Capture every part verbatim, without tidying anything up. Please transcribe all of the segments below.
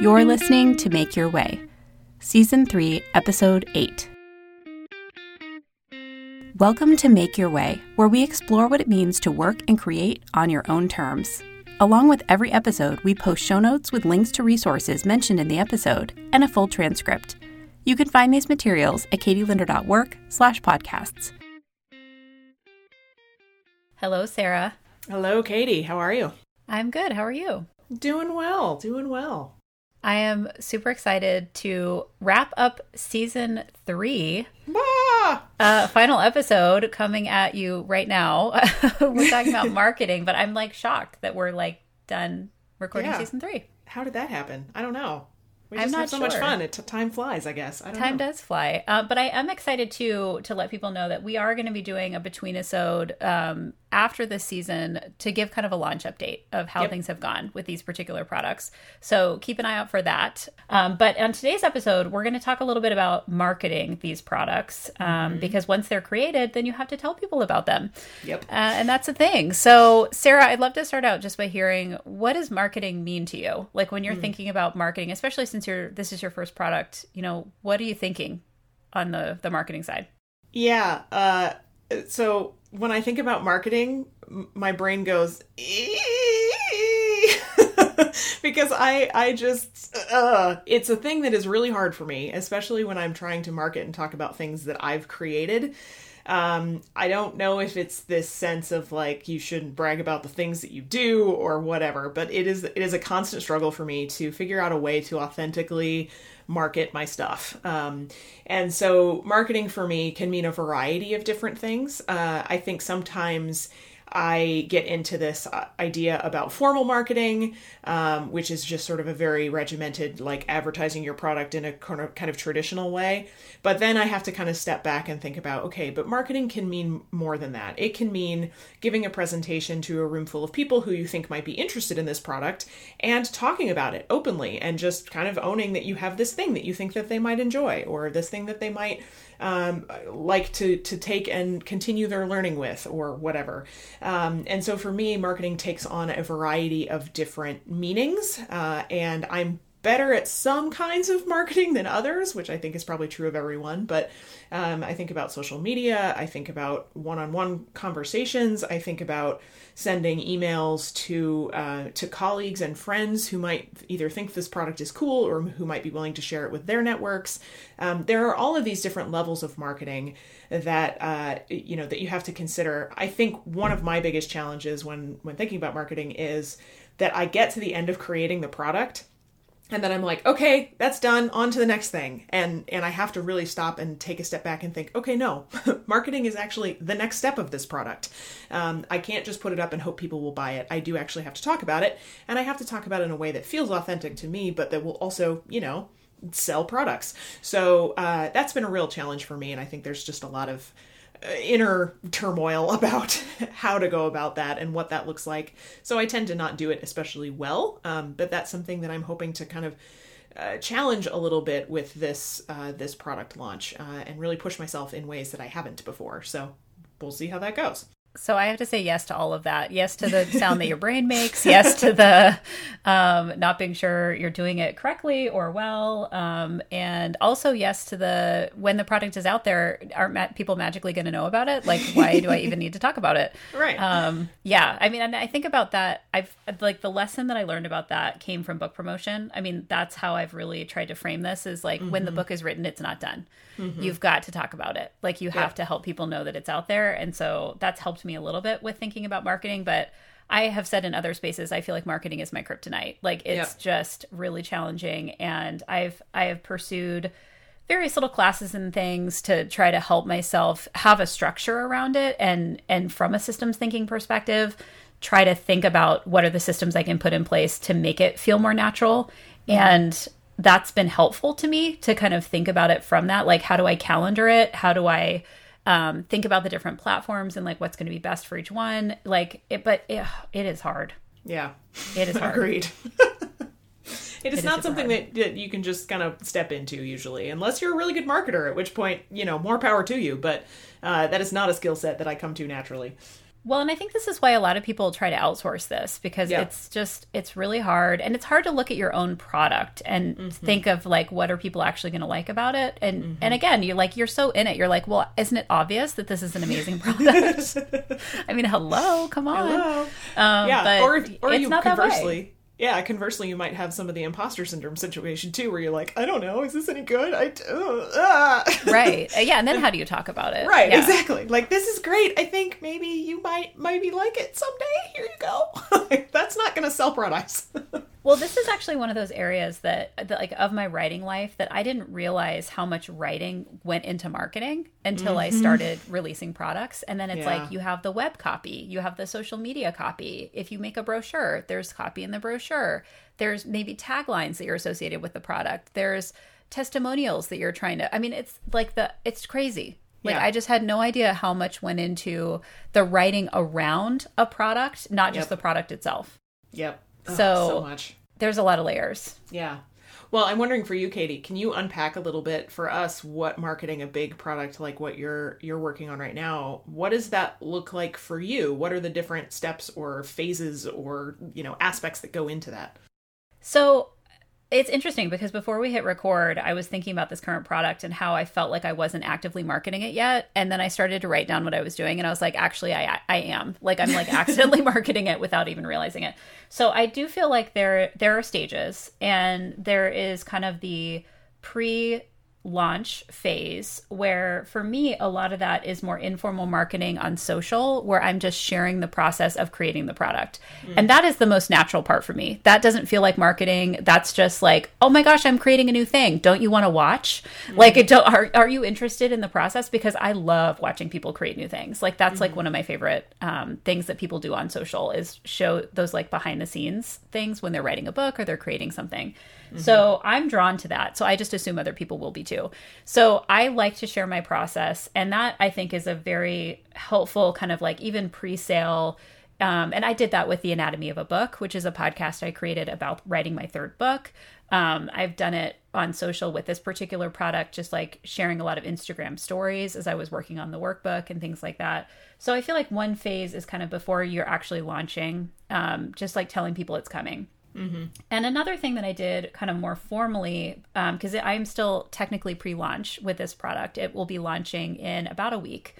You're listening to Make Your Way, Season three, Episode eight. Welcome to Make Your Way, where we explore what it means to work and create on your own terms. Along with every episode, we post show notes with links to resources mentioned in the episode and a full transcript. You can find these materials at KatieLinder.org slash podcasts. Hello, Sarah. Hello, Katie. How are you? I'm good. How are you? Doing well. Doing well. I am super excited to wrap up season three. Ah! Uh, final episode coming at you right now. We're talking about marketing, but I'm like shocked that we're like done recording yeah. season three. How did that happen? I don't know. We just I'm not had so sure. much fun. It, time flies, I guess. I don't time know. does fly. Uh, but I am excited to to let people know that we are going to be doing a between-isode um, after this season to give kind of a launch update of how yep. things have gone with these particular products. So keep an eye out for that. Um, but on today's episode, we're going to talk a little bit about marketing these products um, mm-hmm. because once they're created, then you have to tell people about them. Yep. Uh, and that's the thing. So Sarah, I'd love to start out just by hearing, what does marketing mean to you? Like when you're mm. thinking about marketing, especially since Your, this is your first product, you know, what are you thinking on the, the marketing side? Yeah. Uh, so when I think about marketing, my brain goes, because I, I just, uh, it's a thing that is really hard for me, especially when I'm trying to market and talk about things that I've created. Um, I don't know if it's this sense of like, you shouldn't brag about the things that you do or whatever, but it is, it is a constant struggle for me to figure out a way to authentically market my stuff. Um, and so marketing for me can mean a variety of different things. Uh, I think sometimes I get into this idea about formal marketing, um, which is just sort of a very regimented, like advertising your product in a kind of, kind of traditional way. But then I have to kind of step back and think about, okay, but marketing can mean more than that. It can mean giving a presentation to a room full of people who you think might be interested in this product and talking about it openly and just kind of owning that you have this thing that you think that they might enjoy or this thing that they might um, like to, to take and continue their learning with or whatever. Um, and so for me, marketing takes on a variety of different meanings, uh, and I'm better at some kinds of marketing than others, which I think is probably true of everyone. But um, I think about social media, I think about one-on-one conversations, I think about sending emails to uh, to colleagues and friends who might either think this product is cool or who might be willing to share it with their networks. Um, there are all of these different levels of marketing that uh, you know that you have to consider. I think one of my biggest challenges when when thinking about marketing is that I get to the end of creating the product, and then I'm like, okay, that's done, on to the next thing. And and I have to really stop and take a step back and think, okay, no, marketing is actually the next step of this product. Um, I can't just put it up and hope people will buy it. I do actually have to talk about it. And I have to talk about it in a way that feels authentic to me, but that will also, you know, sell products. So uh, that's been a real challenge for me. And I think there's just a lot of inner turmoil about how to go about that and what that looks like. So I tend to not do it especially well, um, but that's something that I'm hoping to kind of uh, challenge a little bit with this uh, this product launch uh, and really push myself in ways that I haven't before. So we'll see how that goes. So I have to say yes to all of that. Yes to the sound that your brain makes. Yes to the um, not being sure you're doing it correctly or well. Um, and also yes to the, when the product is out there, aren't ma- people magically going to know about it? Like, why do I even need to talk about it? Right. Um, yeah. I mean, and I think about that. I've like the lesson that I learned about that came from book promotion. I mean, that's how I've really tried to frame this is like mm-hmm. when the book is written, it's not done. Mm-hmm. You've got to talk about it. Like you have yeah. to help people know that it's out there. And so that's helped me a little bit with thinking about marketing, but I have said in other spaces, I feel like marketing is my kryptonite. Like it's yeah. just really challenging. And I've, I have pursued various little classes and things to try to help myself have a structure around it. And, and from a systems thinking perspective, try to think about what are the systems I can put in place to make it feel more natural. Yeah. And that's been helpful to me to kind of think about it from that. Like, how do I calendar it? How do I Um, think about the different platforms and like what's going to be best for each one. Like it, but it, it is hard. Yeah. It is hard. Agreed. It is it not is something that, that you can just kind of step into usually, unless you're a really good marketer, at which point, you know, more power to you, but uh, that is not a skill set that I come to naturally. Well, and I think this is why a lot of people try to outsource this, because yeah. it's just, it's really hard. And it's hard to look at your own product and mm-hmm. think of like, what are people actually going to like about it? And mm-hmm. and again, you're like, you're so in it. You're like, well, isn't it obvious that this is an amazing product? I mean, hello, come on. Hello. Um, yeah. But or if, or it's you not conversely. Yeah, conversely, you might have some of the imposter syndrome situation, too, where you're like, I don't know, is this any good? I, uh, ah. Right. Yeah, and then how do you talk about it? Right, yeah. Exactly. Like, this is great. I think maybe you might maybe like it someday. Here you go. That's not going to sell products. Well, this is actually one of those areas that, that, like, of my writing life that I didn't realize how much writing went into marketing until mm-hmm. I started releasing products. And then it's yeah. like, you have the web copy, you have the social media copy. If you make a brochure, there's copy in the brochure. There's maybe taglines that you're associated with the product. There's testimonials that you're trying to, I mean, it's like the, it's crazy. Like, yeah. I just had no idea how much went into the writing around a product, not just yep. the product itself. Yep. So, oh, so much. There's a lot of layers. Yeah. Well, I'm wondering for you, Katie, can you unpack a little bit for us what marketing a big product like what you're you're working on right now, what does that look like for you? What are the different steps or phases or, you know, aspects that go into that? So it's interesting because before we hit record, I was thinking about this current product and how I felt like I wasn't actively marketing it yet. And then I started to write down what I was doing. And I was like, actually, I I am. Like, I'm like accidentally marketing it without even realizing it. So I do feel like there there are stages. And there is kind of the pre-launch phase where, for me, a lot of that is more informal marketing on social, where I'm just sharing the process of creating the product. Mm. And that is the most natural part for me. That doesn't feel like marketing. That's just like, oh my gosh, I'm creating a new thing. Don't you want to watch? Mm. Like, it don't, are, are you interested in the process? Because I love watching people create new things. Like, that's mm. like one of my favorite um, things that people do on social is show those like behind the scenes things when they're writing a book or they're creating something. Mm-hmm. So I'm drawn to that. So I just assume other people will be too. So I like to share my process. And that I think is a very helpful kind of like even pre-sale. Um, and I did that with The Anatomy of a Book, which is a podcast I created about writing my third book. Um, I've done it on social with this particular product, just like sharing a lot of Instagram stories as I was working on the workbook and things like that. So I feel like one phase is kind of before you're actually launching, um, just like telling people it's coming. Mm-hmm. And another thing that I did kind of more formally, um, because I'm still technically pre-launch with this product, it will be launching in about a week,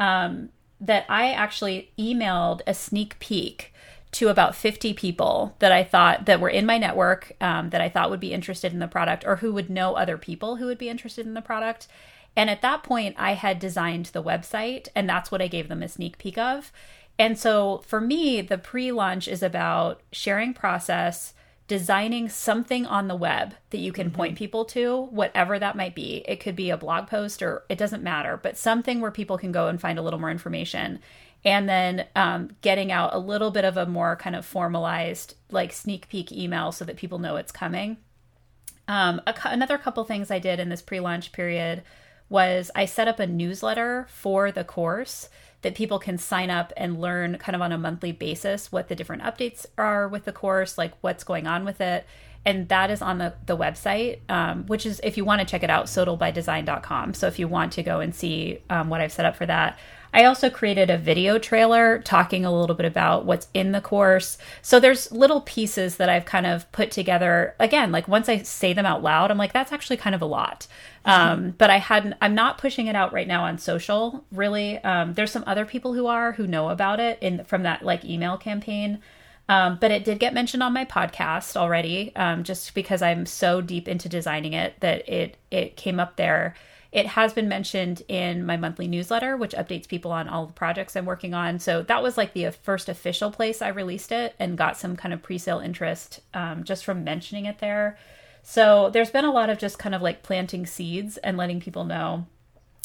um, that I actually emailed a sneak peek to about fifty people that I thought that were in my network, um, that I thought would be interested in the product or who would know other people who would be interested in the product. And at that point, I had designed the website, and that's what I gave them a sneak peek of. And so for me, the pre-launch is about sharing process, designing something on the web that you can mm-hmm. point people to, whatever that might be. It could be a blog post or it doesn't matter, but something where people can go and find a little more information. And then um, getting out a little bit of a more kind of formalized like sneak peek email so that people know it's coming. Um, a, another couple things I did in this pre-launch period was I set up a newsletter for the course that people can sign up and learn kind of on a monthly basis what the different updates are with the course, like what's going on with it. And that is on the, the website, um, which is, if you want to check it out, soto by design dot com. So if you want to go and see um, what I've set up for that. I also created a video trailer talking a little bit about what's in the course. So there's little pieces that I've kind of put together. Again, like once I say them out loud, I'm like, that's actually kind of a lot. Mm-hmm. Um, but I hadn't, I'm not pushing it out right now on social, really. Um, there's some other people who are, who know about it in from that like email campaign. Um, but it did get mentioned on my podcast already, um, just because I'm so deep into designing it that it it came up there. It has been mentioned in my monthly newsletter, which updates people on all the projects I'm working on. So that was like the first official place I released it and got some kind of pre-sale interest um, just from mentioning it there. So there's been a lot of just kind of like planting seeds and letting people know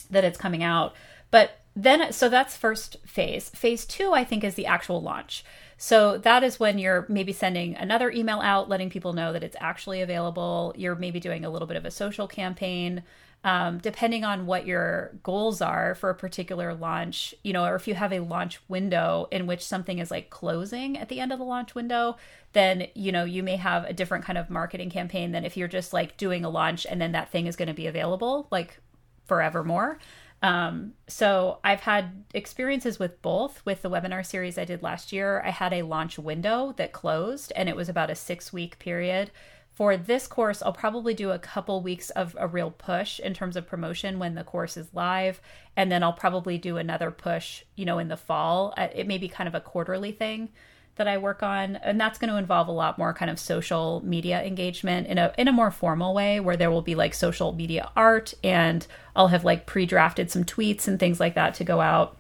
that it's coming out. But then, so that's first phase. Phase two, I think, is the actual launch. So that is when you're maybe sending another email out, letting people know that it's actually available. You're maybe doing a little bit of a social campaign. Um, depending on what your goals are for a particular launch, you know, or if you have a launch window in which something is like closing at the end of the launch window, then, you know, you may have a different kind of marketing campaign than if you're just like doing a launch and then that thing is going to be available like forevermore. Um, so I've had experiences with both. With the webinar series I did last year, I had a launch window that closed, and it was about a six week period. For this course, I'll probably do a couple weeks of a real push in terms of promotion when the course is live. And then I'll probably do another push, you know, in the fall. It may be kind of a quarterly thing that I work on. And that's going to involve a lot more kind of social media engagement in a in a more formal way, where there will be like social media art, and I'll have like pre-drafted some tweets and things like that to go out.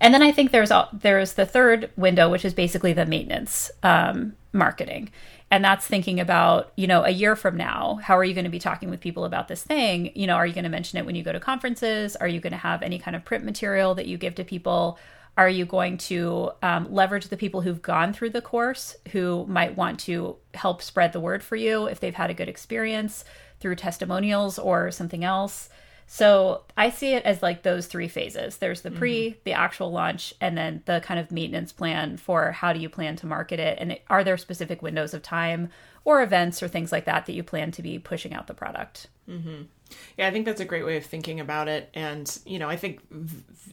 And then I think there's there's the third window, which is basically the maintenance um, marketing. And that's thinking about, you know, a year from now, how are you going to be talking with people about this thing? You know, are you going to mention it when you go to conferences? Are you going to have any kind of print material that you give to people? Are you going to um, leverage the people who've gone through the course, who might want to help spread the word for you if they've had a good experience through testimonials or something else? So I see it as like those three phases. There's the pre, mm-hmm. the actual launch, and then the kind of maintenance plan for how do you plan to market it? And are there specific windows of time or events or things like that that you plan to be pushing out the product? Mm-hmm. Yeah, I think that's a great way of thinking about it. And, you know, I think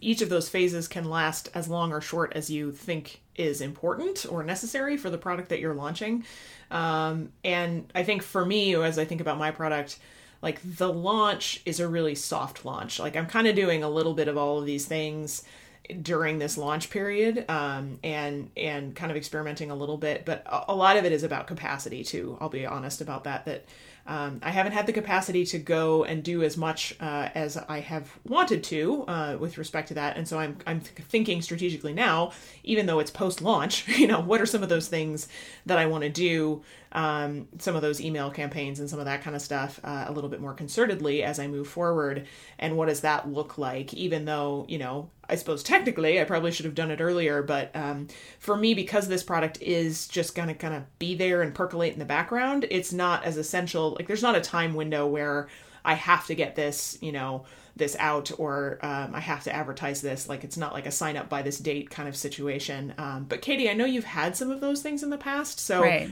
each of those phases can last as long or short as you think is important or necessary for the product that you're launching. Um, and I think for me, as I think about my product, like the launch is a really soft launch. Like I'm kind of doing a little bit of all of these things during this launch period, um, and and kind of experimenting a little bit. But a lot of it is about capacity too. I'll be honest about that, that um, I haven't had the capacity to go and do as much uh, as I have wanted to uh, with respect to that. And so I'm I'm th- thinking strategically now, even though it's post-launch, you know, what are some of those things that I want to do? Um, some of those email campaigns and some of that kind of stuff uh, a little bit more concertedly as I move forward. And what does that look like? Even though, you know, I suppose technically I probably should have done it earlier, but um, for me, because this product is just going to kind of be there and percolate in the background, it's not as essential. Like there's not a time window where I have to get this, you know, this out, or um, I have to advertise this. Like it's not like a sign up by this date kind of situation. Um, but Katie, I know you've had some of those things in the past. So right.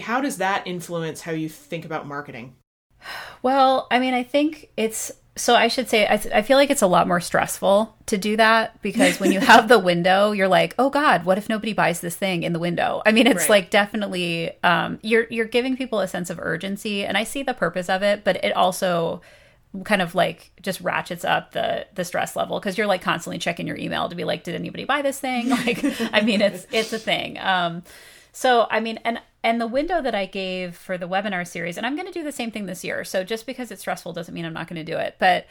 How does that influence how you think about marketing? Well, I mean, I think it's, so I should say, I, I feel like it's a lot more stressful to do that, because when you have the window, you're like, oh God, what if nobody buys this thing in the window? I mean, it's right. like definitely, um, you're, you're giving people a sense of urgency, and I see the purpose of it, but it also kind of like just ratchets up the the stress level, because you're like constantly checking your email to be like, did anybody buy this thing? Like, I mean, it's, it's a thing. Um, so, I mean, and And the window that I gave for the webinar series, and I'm going to do the same thing this year. So just because it's stressful doesn't mean I'm not going to do it. But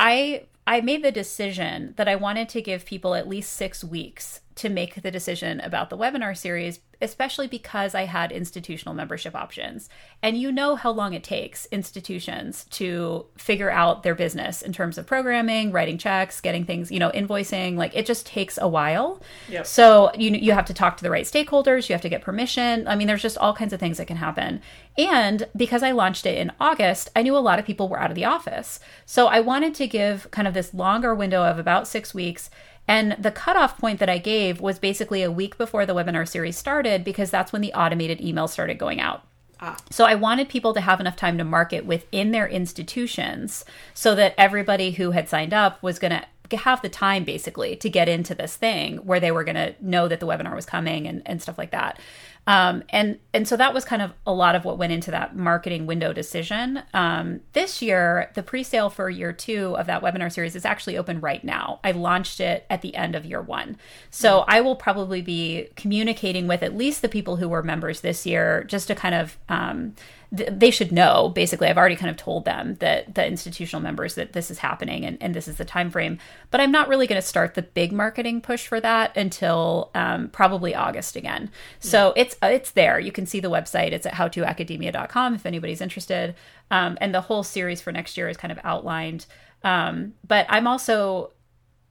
I I made the decision that I wanted to give people at least six weeks to make the decision about the webinar series, especially because I had institutional membership options. And you know how long it takes institutions to figure out their business in terms of programming, writing checks, getting things, you know, invoicing, like it just takes a while. Yep. So you you have to talk to the right stakeholders, you have to get permission. I mean, there's just all kinds of things that can happen. And because I launched it in August, I knew a lot of people were out of the office. So I wanted to give kind of this longer window of about six weeks. And the cutoff point that I gave was basically a week before the webinar series started, because that's when the automated emails started going out. Ah. So I wanted people to have enough time to market within their institutions, so that everybody who had signed up was going to have the time basically to get into this thing where they were going to know that the webinar was coming and, and stuff like that. Um, and, and so that was kind of a lot of what went into that marketing window decision. Um, this year, the pre-sale for year two of that webinar series is actually open right now. I launched it at the end of year one. So mm-hmm. I will probably be communicating with at least the people who were members this year, just to kind of, um, th- they should know, basically, I've already kind of told them that the institutional members that this is happening and, and this is the time frame. But I'm not really going to start the big marketing push for that until um, probably August again. So mm-hmm. it's It's there. You can see the website. It's at how to academia dot com if anybody's interested. Um, and the whole series for next year is kind of outlined. Um, but I'm also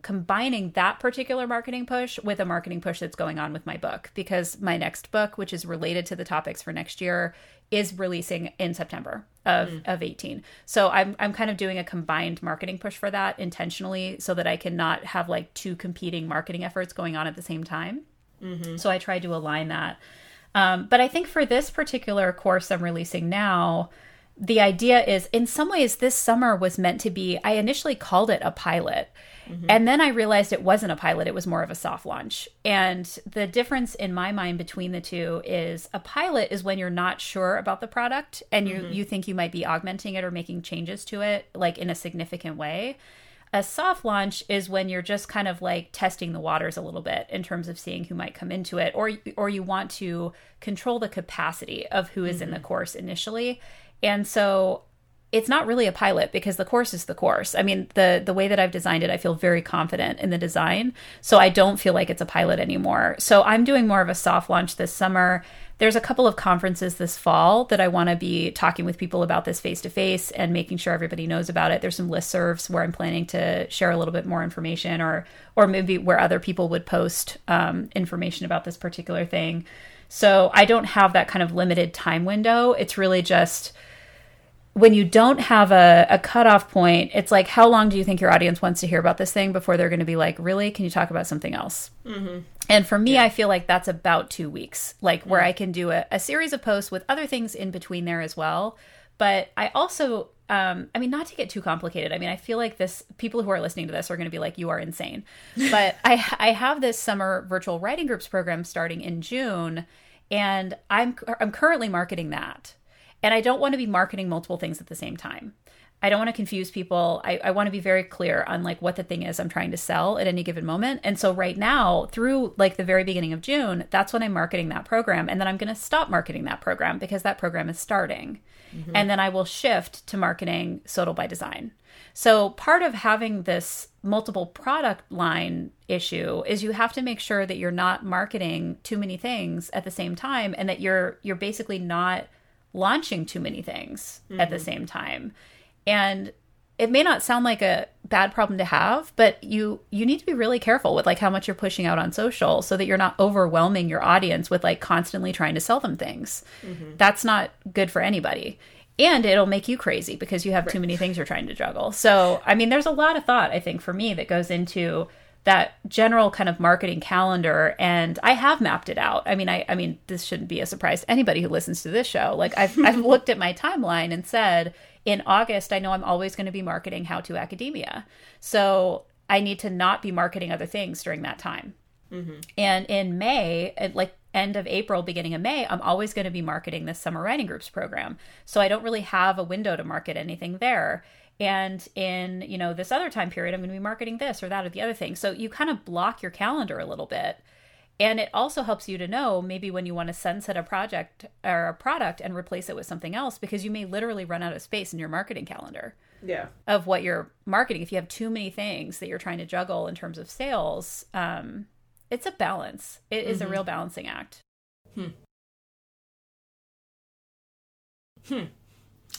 combining that particular marketing push with a marketing push that's going on with my book, because my next book, which is related to the topics for next year, is releasing in September of, mm. of eighteen. So I'm I'm kind of doing a combined marketing push for that intentionally, so that I cannot have like two competing marketing efforts going on at the same time. Mm-hmm. So I try to align that. Um, but I think for this particular course I'm releasing now, the idea is, in some ways, this summer was meant to be, I initially called it a pilot. Mm-hmm. And then I realized it wasn't a pilot. It was more of a soft launch. And the difference in my mind between the two is a pilot is when you're not sure about the product and you, mm-hmm. you think you might be augmenting it or making changes to it, like in a significant way. A soft launch is when you're just kind of like testing the waters a little bit in terms of seeing who might come into it, or, or you want to control the capacity of who is mm-hmm. in the course initially. And so it's not really a pilot because the course is the course. I mean, the the way that I've designed it, I feel very confident in the design. So I don't feel like it's a pilot anymore. So I'm doing more of a soft launch this summer. There's a couple of conferences this fall that I want to be talking with people about this face-to-face and making sure everybody knows about it. There's some listservs where I'm planning to share a little bit more information, or or maybe where other people would post um, information about this particular thing. So I don't have that kind of limited time window. It's really just... when you don't have a, a cutoff point, it's like, how long do you think your audience wants to hear about this thing before they're going to be like, really, can you talk about something else? Mm-hmm. And for me, yeah. I feel like that's about two weeks, like mm-hmm. where I can do a, a series of posts with other things in between there as well. But I also, um, I mean, not to get too complicated. I mean, I feel like this, people who are listening to this are going to be like, you are insane. But I, I have this summer virtual writing groups program starting in June, and I'm I'm currently marketing that. And I don't want to be marketing multiple things at the same time. I don't want to confuse people. I, I want to be very clear on like what the thing is I'm trying to sell at any given moment. And so right now, through like the very beginning of June, that's when I'm marketing that program. And then I'm going to stop marketing that program because that program is starting. Mm-hmm. And then I will shift to marketing Soto by Design. So part of having this multiple product line issue is you have to make sure that you're not marketing too many things at the same time, and that you're you're basically not launching too many things mm-hmm. at the same time. And it may not sound like a bad problem to have, but you you need to be really careful with like how much you're pushing out on social so that you're not overwhelming your audience with like constantly trying to sell them things. Mm-hmm. That's not good for anybody. And it'll make you crazy because you have right. too many things you're trying to juggle. So, I mean, there's a lot of thought, I think, for me that goes into that general kind of marketing calendar, and I have mapped it out. I mean, I, I mean, this shouldn't be a surprise to anybody who listens to this show. Like I've, I've looked at my timeline and said, in August, I know I'm always going to be marketing How to Academia. So I need to not be marketing other things during that time. Mm-hmm. And in May, at like end of April, beginning of May, I'm always going to be marketing this summer writing groups program. So I don't really have a window to market anything there. And in, you know, this other time period, I'm going to be marketing this or that or the other thing. So you kind of block your calendar a little bit. And it also helps you to know maybe when you want to sunset a project or a product and replace it with something else, because you may literally run out of space in your marketing calendar. Yeah. Of what you're marketing. If you have too many things that you're trying to juggle in terms of sales, um, it's a balance. It mm-hmm. is a real balancing act. Hmm. Hmm.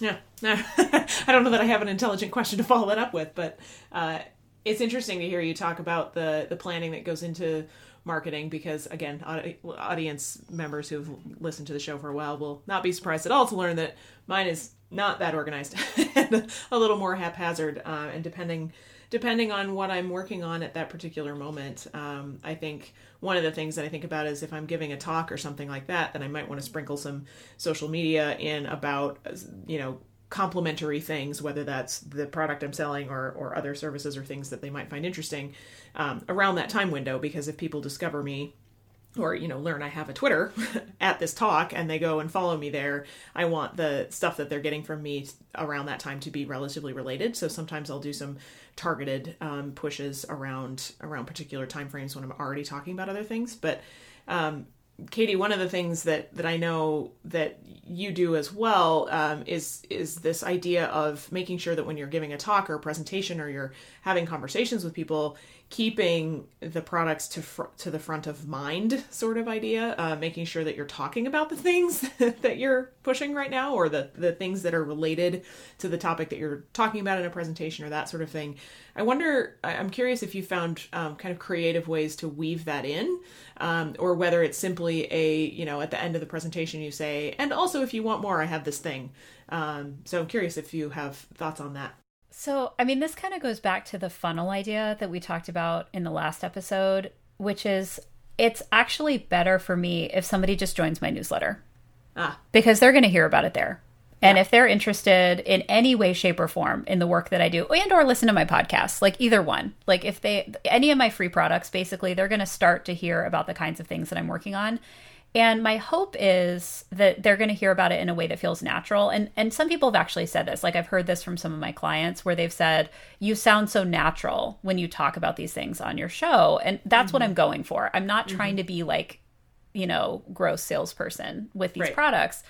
Yeah, no, I don't know that I have an intelligent question to follow that up with, but uh, it's interesting to hear you talk about the, the planning that goes into marketing, because again, aud- audience members who've listened to the show for a while will not be surprised at all to learn that mine is not that organized, and a little more haphazard, uh, and depending depending on what I'm working on at that particular moment. Um, I think one of the things that I think about is if I'm giving a talk or something like that, then I might want to sprinkle some social media in about, you know, complementary things, whether that's the product I'm selling or, or other services or things that they might find interesting um, around that time window. Because if people discover me, or, you know, learn I have a Twitter at this talk and they go and follow me there, I want the stuff that they're getting from me around that time to be relatively related. So sometimes I'll do some targeted um, pushes around around particular timeframes when I'm already talking about other things. But um, Katie, one of the things that, that I know that you do as well um, is is this idea of making sure that when you're giving a talk or a presentation or you're having conversations with people, keeping the products to fr- to the front of mind sort of idea, uh, making sure that you're talking about the things that you're pushing right now, or the, the things that are related to the topic that you're talking about in a presentation or that sort of thing. I wonder, I'm curious if you found um, kind of creative ways to weave that in, um, or whether it's simply a, you know, at the end of the presentation you say, and also if you want more, I have this thing. Um, so I'm curious if you have thoughts on that. So, I mean, this kind of goes back to the funnel idea that we talked about in the last episode, which is it's actually better for me if somebody just joins my newsletter. Ah. Because they're going to hear about it there. And yeah. if they're interested in any way, shape, or form in the work that I do, and or listen to my podcast, like either one, like if they, any of my free products, basically, they're going to start to hear about the kinds of things that I'm working on. And my hope is that they're going to hear about it in a way that feels natural. And and some people have actually said this, like I've heard this from some of my clients where they've said, you sound so natural when you talk about these things on your show. And that's mm-hmm. what I'm going for. I'm not mm-hmm. trying to be like, you know, gross salesperson with these right. products.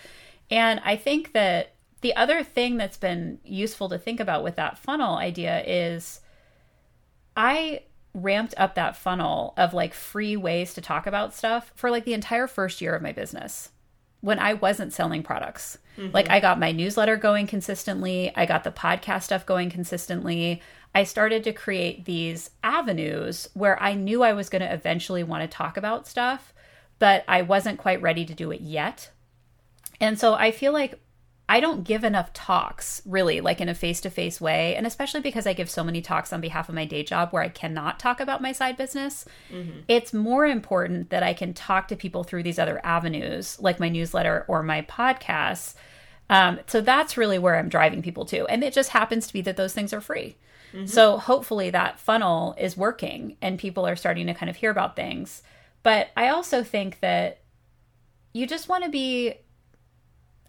And I think that the other thing that's been useful to think about with that funnel idea is I ramped up that funnel of like free ways to talk about stuff for like the entire first year of my business when I wasn't selling products. Mm-hmm. Like I got my newsletter going consistently. I got the podcast stuff going consistently. I started to create these avenues where I knew I was going to eventually want to talk about stuff, but I wasn't quite ready to do it yet. And so I feel like I don't give enough talks really like in a face-to-face way. And especially because I give so many talks on behalf of my day job where I cannot talk about my side business, mm-hmm. it's more important that I can talk to people through these other avenues like my newsletter or my podcasts. Um, so that's really where I'm driving people to. And it just happens to be that those things are free. Mm-hmm. So hopefully that funnel is working and people are starting to kind of hear about things. But I also think that you just want to be,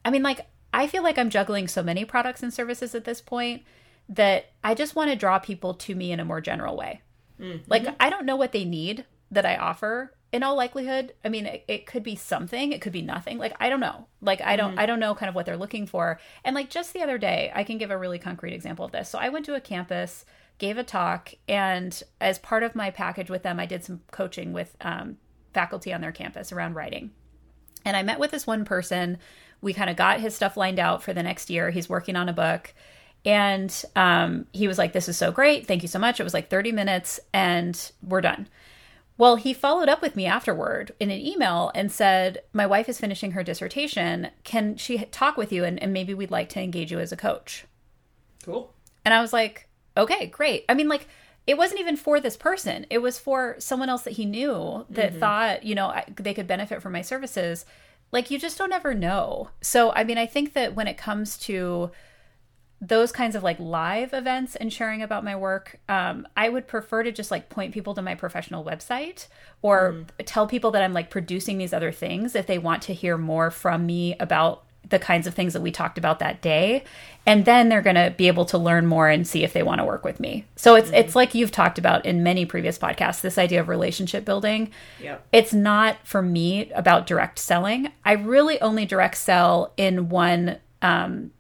I mean, like, I feel like I'm juggling so many products and services at this point that I just want to draw people to me in a more general way. Mm-hmm. Like, I don't know what they need that I offer in all likelihood. I mean, it, it could be something, it could be nothing. Like, I don't know. Like, I don't, mm-hmm. I don't know kind of what they're looking for. And like just the other day, I can give a really concrete example of this. So I went to a campus, gave a talk, and as part of my package with them, I did some coaching with um, faculty on their campus around writing. And I met with this one person. We kind of got his stuff lined out for the next year. He's working on a book. And um, he was like, this is so great. Thank you so much. It was like thirty minutes and we're done. Well, he followed up with me afterward in an email and said, my wife is finishing her dissertation. Can she talk with you? And, and maybe we'd like to engage you as a coach. Cool. And I was like, okay, great. I mean, like, it wasn't even for this person. It was for someone else that he knew that mm-hmm. thought, you know, I, they could benefit from my services. Like, you just don't ever know. So, I mean, I think that when it comes to those kinds of like live events and sharing about my work, um, I would prefer to just like point people to my professional website or mm. tell people that I'm like producing these other things if they want to hear more from me about the kinds of things that we talked about that day. And then they're going to be able to learn more and see if they want to work with me. So it's, mm-hmm. it's like you've talked about in many previous podcasts, this idea of relationship building. Yep. It's not for me about direct selling. I really only direct sell in one um,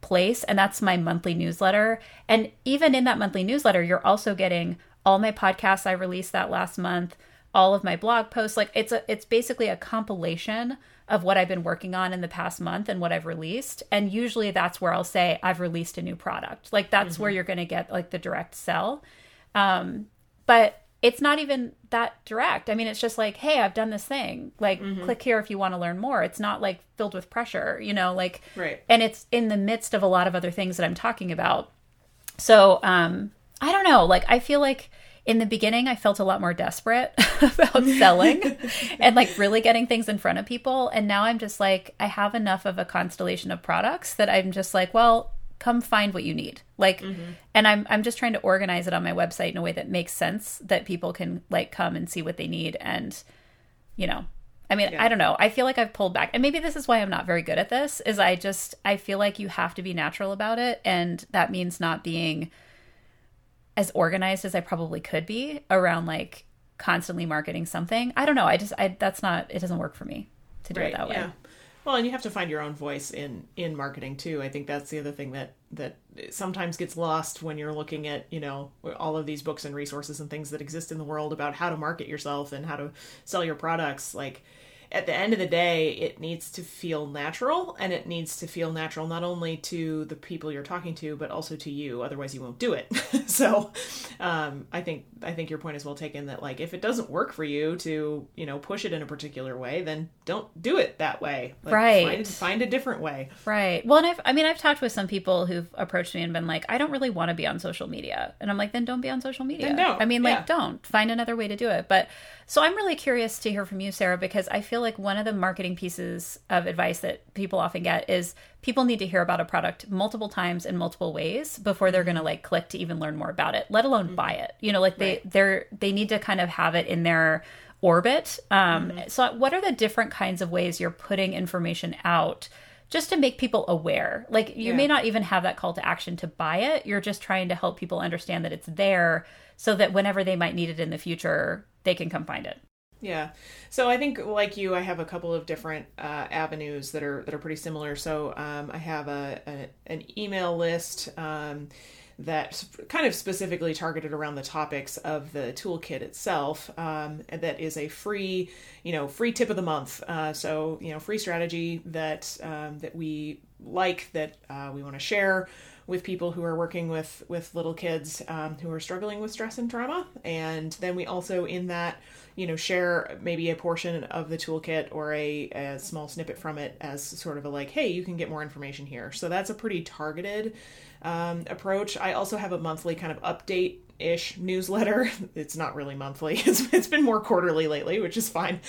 place, and that's my monthly newsletter. And even in that monthly newsletter, you're also getting all my podcasts I released that last month, all of my blog posts. Like it's a, it's basically a compilation of what I've been working on in the past month and what I've released. And usually that's where I'll say I've released a new product. Like that's mm-hmm. where you're going to get like the direct sell. Um, but it's not even that direct. I mean, it's just like, hey, I've done this thing. Like mm-hmm. click here if you want to learn more. It's not like filled with pressure, you know, like, right. and it's in the midst of a lot of other things that I'm talking about. So um, I don't know, like, I feel like in the beginning, I felt a lot more desperate about selling and like really getting things in front of people. And now I'm just like, I have enough of a constellation of products that I'm just like, well, come find what you need. Like, mm-hmm. and I'm I'm just trying to organize it on my website in a way that makes sense that people can like come and see what they need. And, you know, I mean, yeah. I don't know. I feel like I've pulled back. And maybe this is why I'm not very good at this is I just, I feel like you have to be natural about it. And that means not being as organized as I probably could be around like constantly marketing something. I don't know. I just, I, that's not, it doesn't work for me to do right, it that way. Yeah. Well, and you have to find your own voice in, in marketing too. I think that's the other thing that, that sometimes gets lost when you're looking at, you know, all of these books and resources and things that exist in the world about how to market yourself and how to sell your products. Like at the end of the day, it needs to feel natural, and it needs to feel natural not only to the people you're talking to, but also to you. Otherwise, you won't do it. so, um, I think I think your point is well taken. That like, if it doesn't work for you to you know push it in a particular way, then don't do it that way. Like, right. Find, find a different way. Right. Well, and I've, I mean, I've talked with some people who've approached me and been like, I don't really want to be on social media, and I'm like, then don't be on social media. Then don't. I mean, yeah. like, don't find another way to do it. But so I'm really curious to hear from you, Sarah, because I feel feel like one of the marketing pieces of advice that people often get is people need to hear about a product multiple times in multiple ways before they're going to like click to even learn more about it, let alone mm-hmm. buy it. You know, like they, right. they're, they need to kind of have it in their orbit. Um, mm-hmm. So what are the different kinds of ways you're putting information out just to make people aware? Like you yeah. may not even have that call to action to buy it. You're just trying to help people understand that it's there so that whenever they might need it in the future, they can come find it. Yeah. So I think like you, I have a couple of different uh, avenues that are that are pretty similar. So um, I have a, a an email list um, that's kind of specifically targeted around the topics of the toolkit itself. Um, that is a free, you know, free tip of the month. Uh, so, you know, free strategy that um, that we like, that uh, we want to share with people who are working with, with little kids um, who are struggling with stress and trauma. And then we also in that, you know, share maybe a portion of the toolkit or a, a small snippet from it as sort of a like, hey, you can get more information here. So that's a pretty targeted um, approach. I also have a monthly kind of update ish newsletter. It's not really monthly. It's it's been more quarterly lately, which is fine.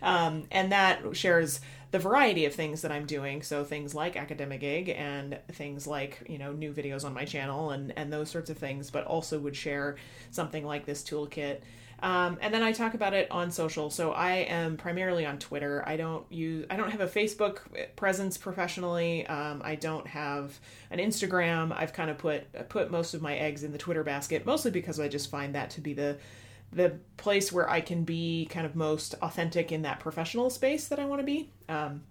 Um, and that shares the variety of things that I'm doing. So things like Academic Gig and things like, you know, new videos on my channel and, and those sorts of things, but also would share something like this toolkit. Um, and then I talk about it on social. So I am primarily on Twitter. I don't use, I don't have a Facebook presence professionally. Um, I don't have an Instagram. I've kind of put, put most of my eggs in the Twitter basket, mostly because I just find that to be the, the place where I can be kind of most authentic in that professional space that I want to be. Um,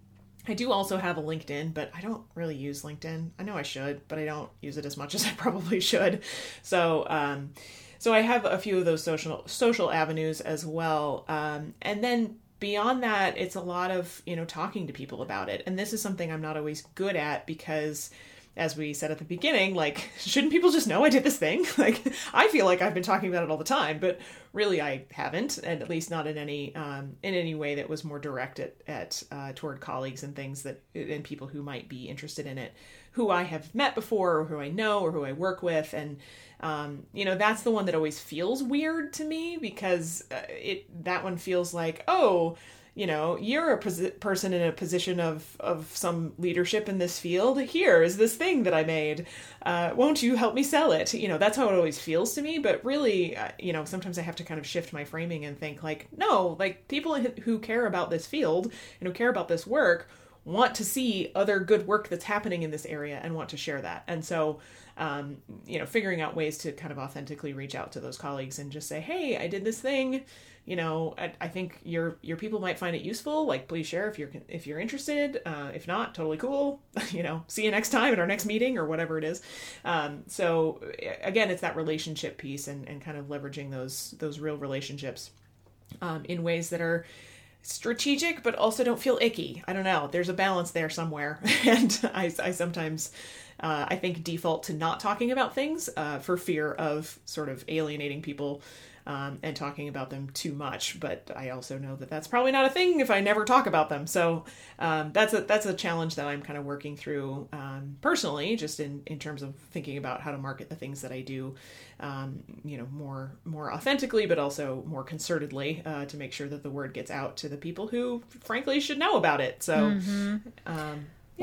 I do also have a LinkedIn, but I don't really use LinkedIn. I know I should, but I don't use it as much as I probably should. So, um, so I have a few of those social social avenues as well. Um, and then beyond that, it's a lot of, you know, talking to people about it. And this is something I'm not always good at because, as we said at the beginning, like, shouldn't people just know I did this thing? Like, I feel like I've been talking about it all the time, but really I haven't, and at least not in any um, in any way that was more direct at, at uh, toward colleagues and things that and people who might be interested in it, who I have met before or who I know or who I work with. And, um, you know, that's the one that always feels weird to me because it that one feels like, oh, you know, you're a pos- person in a position of, of some leadership in this field. Here is this thing that I made. Uh, won't you help me sell it? You know, that's how it always feels to me. But really, uh, you know, sometimes I have to kind of shift my framing and think like, no, like people who care about this field and who care about this work want to see other good work that's happening in this area and want to share that. And so, um, you know, figuring out ways to kind of authentically reach out to those colleagues and just say, hey, I did this thing. You know, I, I think your your people might find it useful. Like, please share if you're if you're interested. Uh, if not, totally cool. You know, see you next time at our next meeting or whatever it is. Um, so again, it's that relationship piece and, and kind of leveraging those those real relationships um, in ways that are strategic, but also don't feel icky. I don't know. There's a balance there somewhere. And I, I sometimes, uh, I think, default to not talking about things uh, for fear of sort of alienating people um, and talking about them too much. But I also know that that's probably not a thing if I never talk about them. So um, that's a that's a challenge that I'm kind of working through um, personally, just in, in terms of thinking about how to market the things that I do, um, you know, more more authentically, but also more concertedly uh, to make sure that the word gets out to the people who, frankly, should know about it. So, mm-hmm. um, yeah.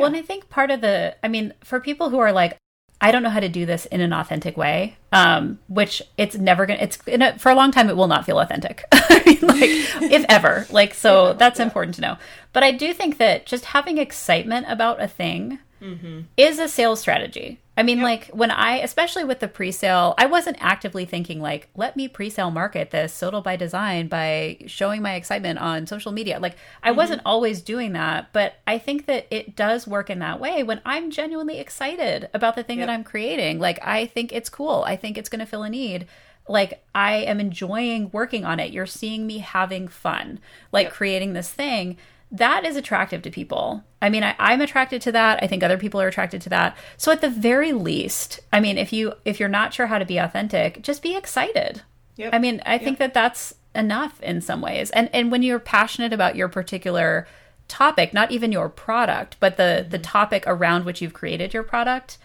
Well, and I think part of the, I mean, for people who are like, I don't know how to do this in an authentic way, um, which it's never going to, it's in a, for a long time, it will not feel authentic, I mean, like if ever, like, so yeah, that's yeah. important to know. But I do think that just having excitement about a thing mm-hmm. is a sales strategy. I mean, yep. like when I, especially with the pre-sale, I wasn't actively thinking like, let me pre-sale market this Soto by Design by showing my excitement on social media. Like I mm-hmm. wasn't always doing that, but I think that it does work in that way when I'm genuinely excited about the thing yep. that I'm creating. Like, I think it's cool. I think it's going to fill a need. Like, I am enjoying working on it. You're seeing me having fun, like yep. creating this thing. That is attractive to people. I mean, I, I'm attracted to that. I think other people are attracted to that. So at the very least, I mean, if you, if you're not sure how to be authentic, just be excited. Yep. I mean, I yep. think that that's enough in some ways. And and when you're passionate about your particular topic, not even your product, but the, the topic around which you've created your product,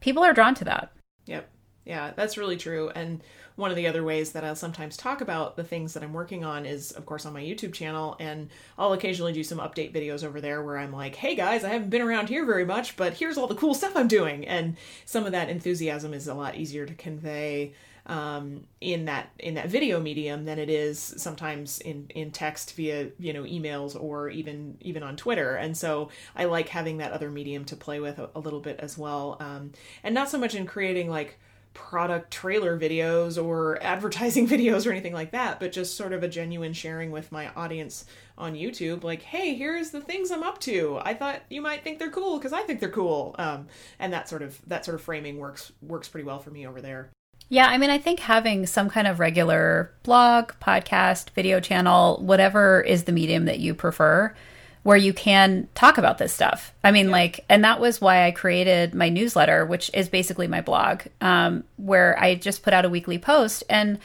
people are drawn to that. Yep. Yeah, that's really true. And one of the other ways that I'll sometimes talk about the things that I'm working on is, of course, on my YouTube channel, and I'll occasionally do some update videos over there where I'm like, hey guys, I haven't been around here very much, but here's all the cool stuff I'm doing. And some of that enthusiasm is a lot easier to convey um, in that in that video medium than it is sometimes in, in text via, you know, emails or even even on Twitter. And so I like having that other medium to play with a, a little bit as well. Um, and not so much in creating like product trailer videos or advertising videos or anything like that, but just sort of a genuine sharing with my audience on YouTube, like, hey, here's the things I'm up to. I thought you might think they're cool because I think they're cool. Um, and that sort of that sort of framing works works pretty well for me over there. Yeah, I mean, I think having some kind of regular blog, podcast, video channel, whatever is the medium that you prefer, where you can talk about this stuff. I mean, yeah. like, and that was why I created my newsletter, which is basically my blog, um, where I just put out a weekly post. And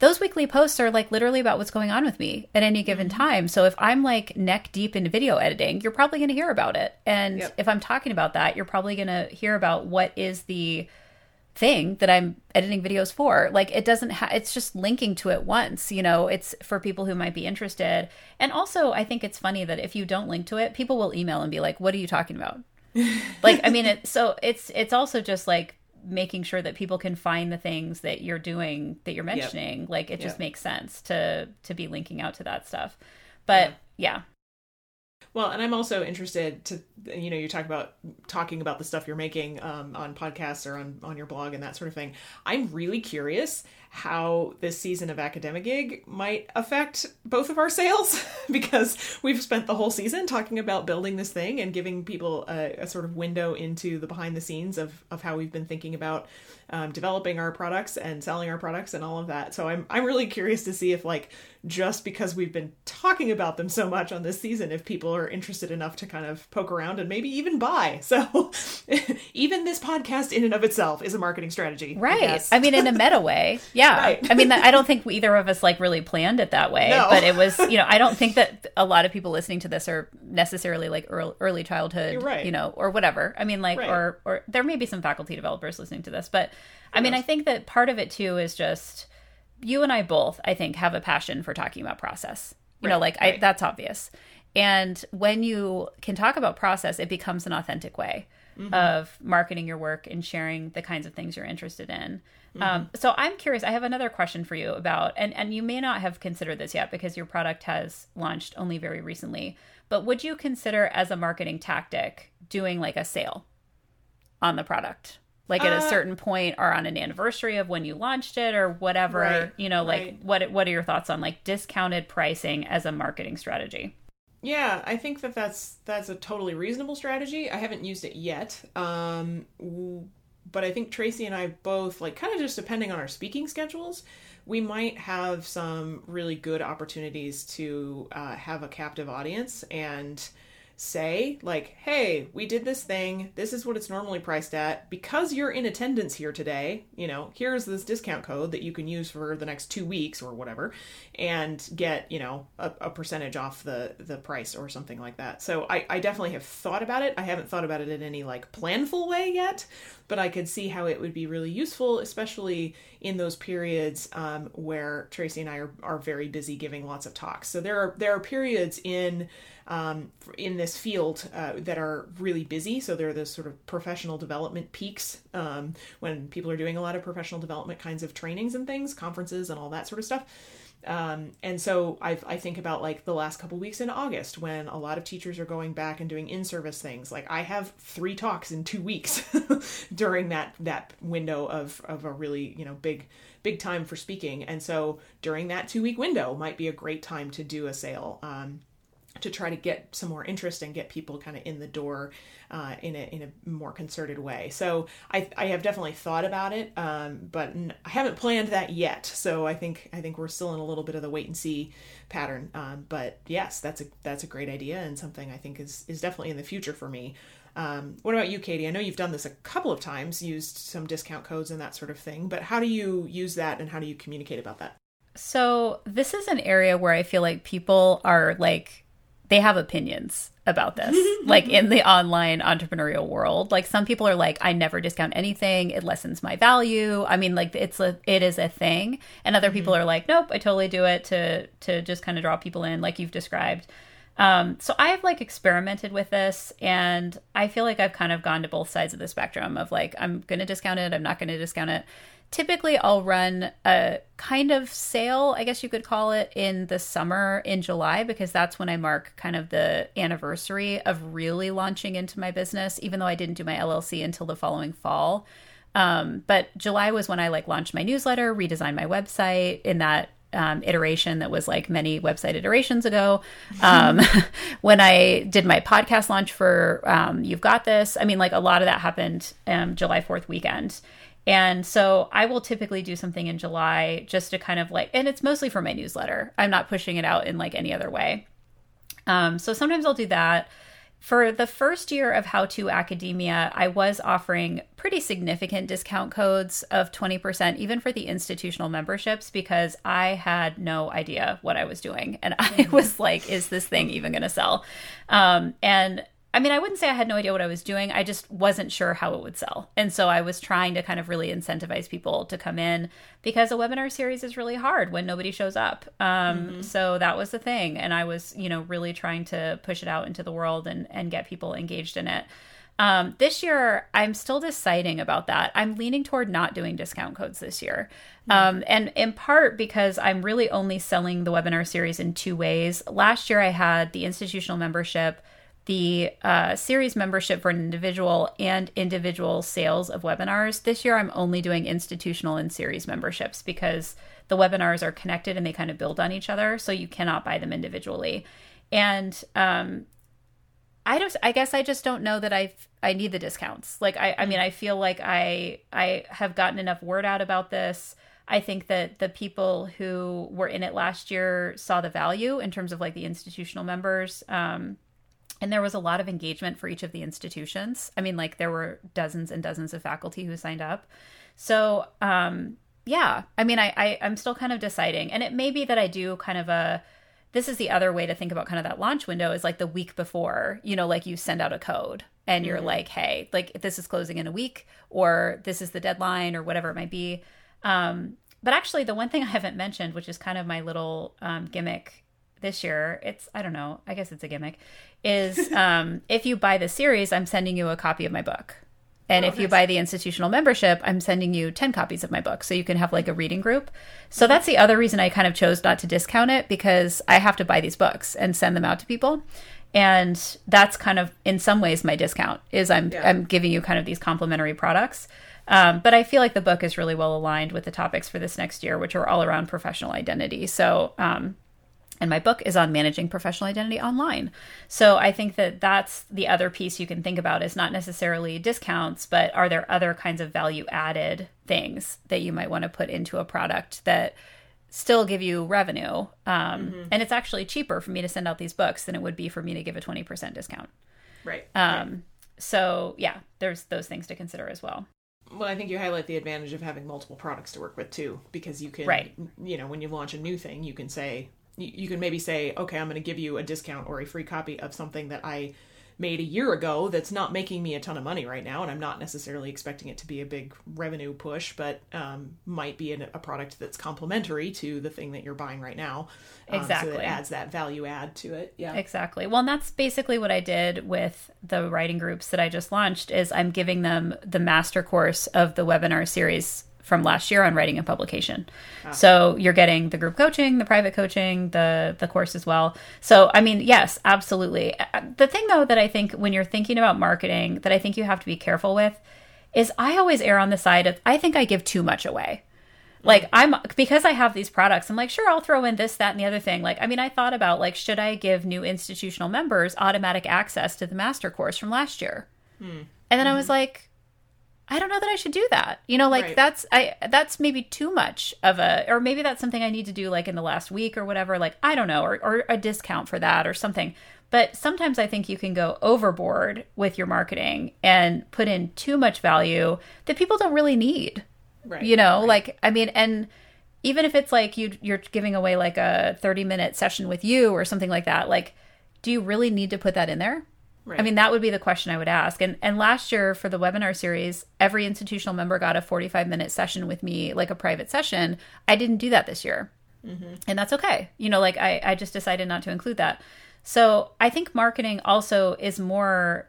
those weekly posts are like literally about what's going on with me at any given time. So if I'm like neck deep into video editing, you're probably going to hear about it. And yep. if I'm talking about that, you're probably going to hear about what is the thing that I'm editing videos for. Like, it doesn't ha- it's just linking to it once, you know, it's for people who might be interested. And also, I think it's funny that if you don't link to it, people will email and be like, what are you talking about? Like, I mean, it, so it's, it's also just like making sure that people can find the things that you're doing, that you're mentioning. Yep. Like, it just yep. makes sense to, to be linking out to that stuff. But yeah. yeah. Well, and I'm also interested to, you know, you talk about talking about the stuff you're making um, on podcasts or on, on your blog and that sort of thing. I'm really curious how this season of Academic Gig might affect both of our sales, because we've spent the whole season talking about building this thing and giving people a, a sort of window into the behind the scenes of, of how we've been thinking about um, developing our products and selling our products and all of that. So I'm I'm really curious to see if, like, just because we've been talking about them so much on this season, if people are interested enough to kind of poke around and maybe even buy. So even this podcast in and of itself is a marketing strategy. Right. I, I mean, in a meta way. Yeah. Yeah. Right. I mean, I don't think either of us like really planned it that way, no. but it was, you know, I don't think that a lot of people listening to this are necessarily like early, early childhood, right. you know, or whatever. I mean, like, right. or, or there may be some faculty developers listening to this, but I yes. mean, I think that part of it too is just you and I both, I think, have a passion for talking about process, you right. know, like right. I, that's obvious. And when you can talk about process, it becomes an authentic way mm-hmm. of marketing your work and sharing the kinds of things you're interested in. Mm-hmm. Um, so I'm curious, I have another question for you about, and, and you may not have considered this yet because your product has launched only very recently, but would you consider as a marketing tactic doing like a sale on the product? Like at uh, a certain point or on an anniversary of when you launched it or whatever, right, you know, like right. what, what are your thoughts on like discounted pricing as a marketing strategy? Yeah, I think that that's, that's a totally reasonable strategy. I haven't used it yet. Um, w- But I think Tracy and I both, like, kind of just depending on our speaking schedules, we might have some really good opportunities to uh, have a captive audience and say, like, hey, we did this thing. This is what it's normally priced at. Because you're in attendance here today, you know, here's this discount code that you can use for the next two weeks or whatever and get, you know, a, a percentage off the, the price or something like that. So I, I definitely have thought about it. I haven't thought about it in any, like, planful way yet, but I could see how it would be really useful, especially in those periods um, where Tracy and I are, are very busy giving lots of talks. So there are there are periods in um, in this field uh, that are really busy. So there are those sort of professional development peaks um, when people are doing a lot of professional development kinds of trainings and things, conferences and all that sort of stuff. Um, and so I've, I think about like the last couple weeks in August when a lot of teachers are going back and doing in-service things. Like I have three talks in two weeks during that, that window of, of a really, you know, big, big time for speaking. And so during that two week window might be a great time to do a sale, um, to try to get some more interest and get people kind of in the door uh, in a in a more concerted way. So I I have definitely thought about it, um, but n- I haven't planned that yet. So I think I think we're still in a little bit of the wait and see pattern. Um, but yes, that's a that's a great idea and something I think is is definitely in the future for me. Um, what about you, Katie? I know you've done this a couple of times, used some discount codes and that sort of thing. But how do you use that and how do you communicate about that? So this is an area where I feel like people are like. they have opinions about this, like in the online entrepreneurial world. Like some people are like, I never discount anything. It lessens my value. I mean, like it's a, it is a thing. And other mm-hmm. people are like, nope, I totally do it to, to just kind of draw people in like you've described. Um, so I've like experimented with this and I feel like I've kind of gone to both sides of the spectrum of like, I'm going to discount it. I'm not going to discount it. Typically, I'll run a kind of sale, I guess you could call it, in the summer in July, because that's when I mark kind of the anniversary of really launching into my business, even though I didn't do my L L C until the following fall. Um, but July was when I like launched my newsletter, redesigned my website in that Um, iteration that was like many website iterations ago. Um, when I did my podcast launch for um, You've Got This, I mean, like a lot of that happened um, July fourth weekend. And so I will typically do something in July just to kind of like, and it's mostly for my newsletter. I'm not pushing it out in like any other way. Um, so sometimes I'll do that. For the first year of How to Academia, I was offering pretty significant discount codes of twenty percent, even for the institutional memberships, because I had no idea what I was doing. And I was like, is this thing even going to sell? Um, and I mean, I wouldn't say I had no idea what I was doing. I just wasn't sure how it would sell. And so I was trying to kind of really incentivize people to come in because a webinar series is really hard when nobody shows up. Um, mm-hmm. So that was the thing. And I was, you know, really trying to push it out into the world and, and get people engaged in it. Um, this year, I'm still deciding about that. I'm leaning toward not doing discount codes this year. Mm-hmm. Um, and in part because I'm really only selling the webinar series in two ways. Last year, I had the institutional membership, the uh, series membership for an individual, and individual sales of webinars. This year, I'm only doing institutional and series memberships because the webinars are connected and they kind of build on each other. So you cannot buy them individually. And um, I don't, I guess I just don't know that I I need the discounts. Like, I, I mean, I feel like I I have gotten enough word out about this. I think that the people who were in it last year saw the value in terms of like the institutional members. Um And there was a lot of engagement for each of the institutions. I mean, like there were dozens and dozens of faculty who signed up. So um, yeah, I mean, I, I, I'm still kind of deciding. And it may be that I do kind of a, this is the other way to think about kind of that launch window is like the week before, you know, like you send out a code and you're mm-hmm. like, hey, like this is closing in a week or this is the deadline or whatever it might be. Um, but actually the one thing I haven't mentioned, which is kind of my little um, gimmick this year, it's, I don't know, I guess it's a gimmick, is um, if you buy the series, I'm sending you a copy of my book. And oh, if nice. You buy the institutional membership, I'm sending you ten copies of my book. So you can have like a reading group. So that's the other reason I kind of chose not to discount it, because I have to buy these books and send them out to people. And that's kind of in some ways my discount is I'm yeah. I'm giving you kind of these complimentary products. Um, but I feel like the book is really well aligned with the topics for this next year, which are all around professional identity. So um And my book is on managing professional identity online. So I think that that's the other piece you can think about is not necessarily discounts, but are there other kinds of value added things that you might want to put into a product that still give you revenue? Um, mm-hmm. And it's actually cheaper for me to send out these books than it would be for me to give a twenty percent discount. Right. Um, right. So yeah, there's those things to consider as well. Well, I think you highlight the advantage of having multiple products to work with too, because you can, right. you know, when you launch a new thing, you can say, you can maybe say, okay, I'm going to give you a discount or a free copy of something that I made a year ago that's not making me a ton of money right now, and I'm not necessarily expecting it to be a big revenue push, but um, might be an, a product that's complementary to the thing that you're buying right now. Um, exactly. So it adds that value add to it. Yeah. Exactly. Well, and that's basically what I did with the writing groups that I just launched is I'm giving them the master course of the webinar series from last year on writing and publication. Ah. So you're getting the group coaching, the private coaching, the the course as well. So, I mean, yes, absolutely. The thing though that I think when you're thinking about marketing that I think you have to be careful with is I always err on the side of, I think I give too much away. Like I'm, because I have these products, I'm like, sure, I'll throw in this, that, and the other thing. Like, I mean, I thought about like, should I give new institutional members automatic access to the master course from last year? Hmm. And then mm-hmm. I was like, I don't know that I should do that. You know, like right. that's, I, that's maybe too much of a, or maybe that's something I need to do like in the last week or whatever, like, I don't know, or, or a discount for that or something. But sometimes I think you can go overboard with your marketing and put in too much value that people don't really need, right. you know, right. like, I mean, and even if it's like you, you're giving away like a thirty minute session with you or something like that, like do you really need to put that in there? Right. I mean, that would be the question I would ask. And and last year for the webinar series, every institutional member got a forty-five minute session with me, like a private session. I didn't do that this year. Mm-hmm. And that's okay. You know, like I, I just decided not to include that. So I think marketing also is more,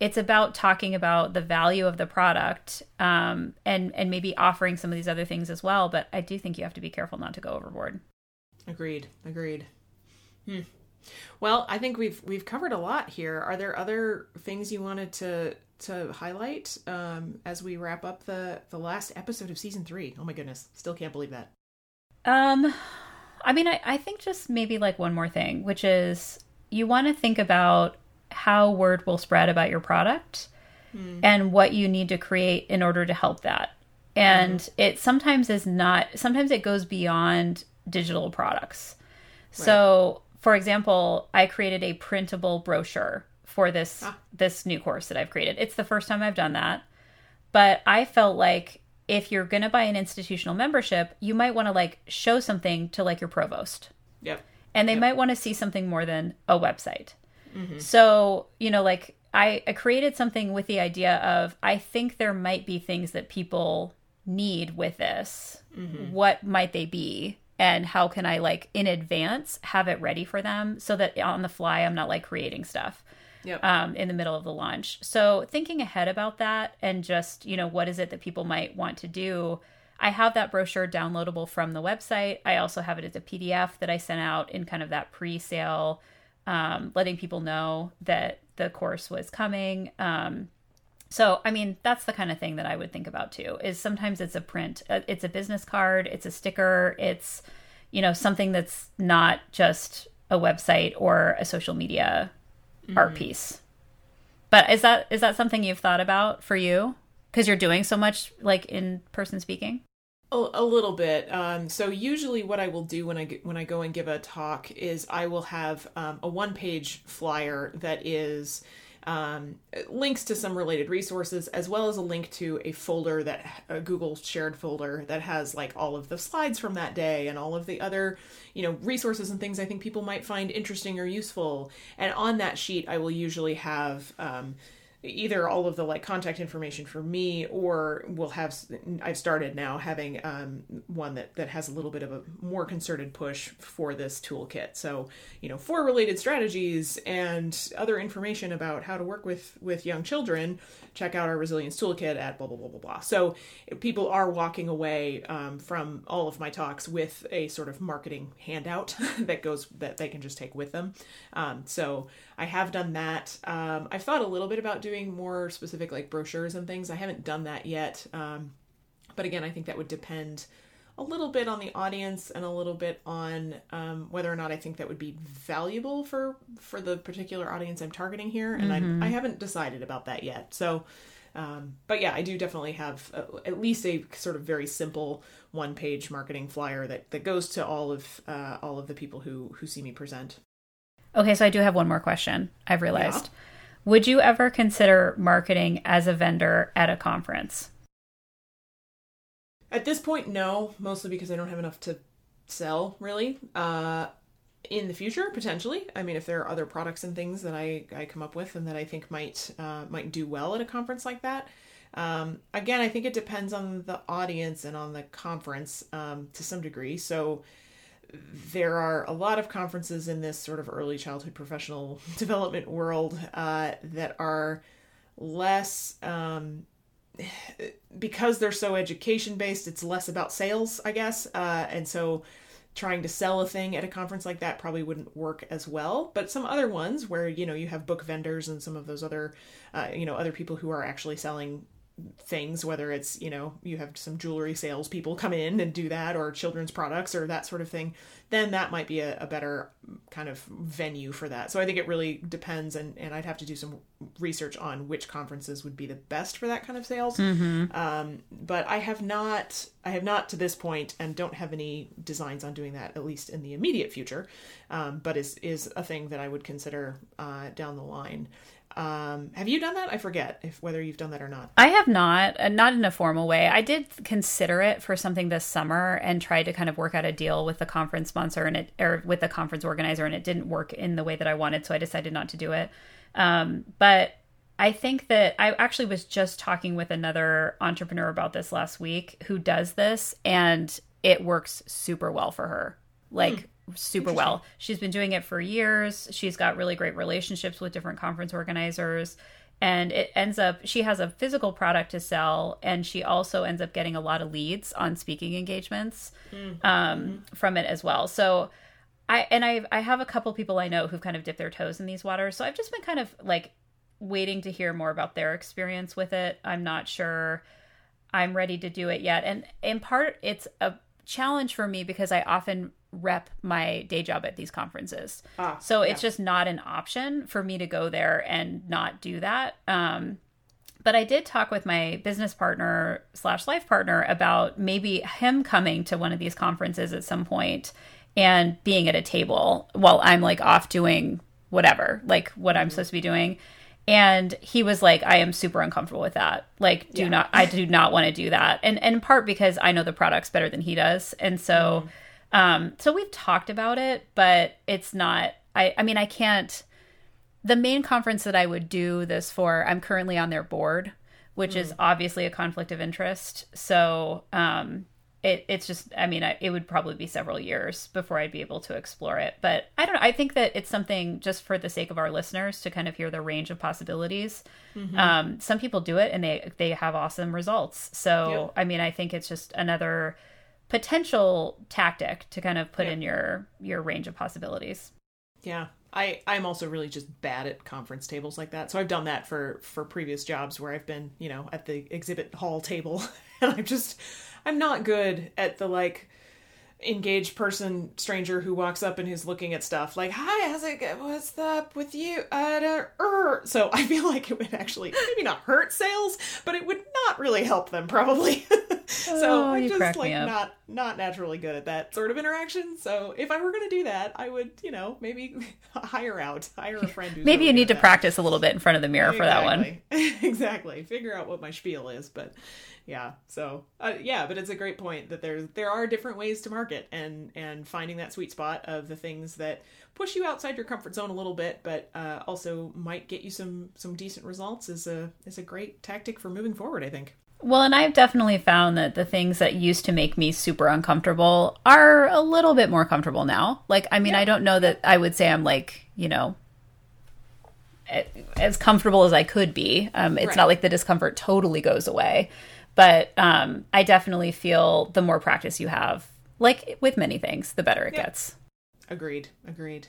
it's about talking about the value of the product, um, and, and maybe offering some of these other things as well. But I do think you have to be careful not to go overboard. Agreed. Agreed. Hmm. Well, I think we've we've covered a lot here. Are there other things you wanted to to highlight um, as we wrap up the, the last episode of season three? Oh my goodness, still can't believe that. Um, I mean, I, I think just maybe like one more thing, which is you want to think about how word will spread about your product mm. and what you need to create in order to help that. And mm. it sometimes is not, sometimes it goes beyond digital products. Right. So for example, I created a printable brochure for this ah. this new course that I've created. It's the first time I've done that. But I felt like if you're going to buy an institutional membership, you might want to like show something to like your provost. Yep. And they yep. might want to see something more than a website. Mm-hmm. So, you know, like I, I created something with the idea of, I think there might be things that people need with this. Mm-hmm. What might they be? And how can I like in advance have it ready for them so that on the fly, I'm not like creating stuff yep. um, in the middle of the launch. So thinking ahead about that and just, you know, what is it that people might want to do? I have that brochure downloadable from the website. I also have it as a P D F that I sent out in kind of that pre-sale, um, letting people know that the course was coming. Um, so, I mean, that's the kind of thing that I would think about too, is sometimes it's a print, it's a business card, it's a sticker, it's, you know, something that's not just a website or a social media mm-hmm. art piece. But is that, is that something you've thought about for you? Because you're doing so much like in-person speaking? A, a little bit. Um, so usually what I will do when I, when I go and give a talk is I will have um, a one-page flyer that is... Um, links to some related resources, as well as a link to a folder that a Google shared folder that has like all of the slides from that day and all of the other, you know, resources and things I think people might find interesting or useful. And on that sheet, I will usually have, um, either all of the like contact information for me, or we'll have, I've started now having um, one that, that has a little bit of a more concerted push for this toolkit. So, you know, for related strategies and other information about how to work with, with young children, check out our resilience toolkit at blah, blah, blah, blah, blah. So people are walking away um, from all of my talks with a sort of marketing handout that goes, that they can just take with them. Um, so I have done that. Um, I've thought a little bit about doing more specific like brochures and things. I haven't done that yet. Um, but again, I think that would depend a little bit on the audience and a little bit on um, whether or not I think that would be valuable for, for the particular audience I'm targeting here. And mm-hmm. I, I haven't decided about that yet. So, um, but yeah, I do definitely have a, at least a sort of very simple one page marketing flyer that, that goes to all of, uh, all of the people who, who see me present. Okay. So I do have one more question I've realized. Yeah. Would you ever consider marketing as a vendor at a conference? At this point, no, mostly because I don't have enough to sell, really. Uh, in the future, potentially. I mean, if there are other products and things that I, I come up with and that I think might uh, might do well at a conference like that. Um, again, I think it depends on the audience and on the conference um, to some degree. So there are a lot of conferences in this sort of early childhood professional development world uh, that are less, um, because they're so education-based, it's less about sales, I guess. Uh, and so trying to sell a thing at a conference like that probably wouldn't work as well. But some other ones where, you know, you have book vendors and some of those other, uh, you know, other people who are actually selling things, whether it's, you know, you have some jewelry salespeople come in and do that, or children's products or that sort of thing, then that might be a, a better kind of venue for that. So I think it really depends. And, and I'd have to do some research on which conferences would be the best for that kind of sales. Mm-hmm. Um, but I have not, I have not to this point and don't have any designs on doing that, at least in the immediate future. Um, but is, is a thing that I would consider uh, down the line. Um, have you done that? I forget if whether you've done that or not. I have not, uh, not in a formal way. I did consider it for something this summer and tried to kind of work out a deal with the conference sponsor and it, or with the conference organizer, and it didn't work in the way that I wanted. So I decided not to do it. Um, but I think that I actually was just talking with another entrepreneur about this last week who does this, and it works super well for her. Like, mm. super well. She's been doing it for years. She's got really great relationships with different conference organizers, and it ends up, she has a physical product to sell, and she also ends up getting a lot of leads on speaking engagements mm-hmm. um, from it as well. So I, and I, I have a couple people I know who've kind of dipped their toes in these waters. So I've just been kind of like waiting to hear more about their experience with it. I'm not sure I'm ready to do it yet. And in part, it's a challenge for me because I often rep my day job at these conferences. Ah, so it's yeah. just not an option for me to go there and not do that. Um, but I did talk with my business partner slash life partner about maybe him coming to one of these conferences at some point and being at a table while I'm like off doing whatever, like what mm-hmm. I'm supposed to be doing. And he was like, I am super uncomfortable with that. Like, do yeah. not, I do not want to do that. And, and in part because I know the products better than he does. And so, mm-hmm. Um, so we've talked about it, but it's not, I, I mean, I can't, the main conference that I would do this for, I'm currently on their board, which mm. is obviously a conflict of interest. So, um, it, it's just, I mean, I, it would probably be several years before I'd be able to explore it, but I don't know. I think that it's something just for the sake of our listeners to kind of hear the range of possibilities. Mm-hmm. Um, some people do it and they, they have awesome results. So, yeah. I mean, I think it's just another potential tactic to kind of put yeah. in your your range of possibilities. Yeah. I, I'm also really just bad at conference tables like that. So I've done that for, for previous jobs where I've been, you know, at the exhibit hall table, and I'm just, I'm not good at the like engaged person stranger who walks up and who's looking at stuff like, hi, how's it go? What's up with you? Uh, uh, so I feel like it would actually maybe not hurt sales, but it would not really help them probably. So oh, I'm just like not not naturally good at that sort of interaction. So if I were going to do that, I would, you know, maybe hire out, hire a friend. Who's maybe you need to that. practice a little bit in front of the mirror exactly. for that one. Exactly. Figure out what my spiel is. But yeah, so uh, yeah, but it's a great point that there, there are different ways to market, and, and finding that sweet spot of the things that push you outside your comfort zone a little bit, but uh, also might get you some, some decent results is a, is a great tactic for moving forward, I think. Well, and I've definitely found that the things that used to make me super uncomfortable are a little bit more comfortable now. Like, I mean, yeah. I don't know that I would say I'm like, you know, as comfortable as I could be. Um, it's right. not like the discomfort totally goes away, but um, I definitely feel the more practice you have, like with many things, the better it yeah. gets. Agreed. Agreed.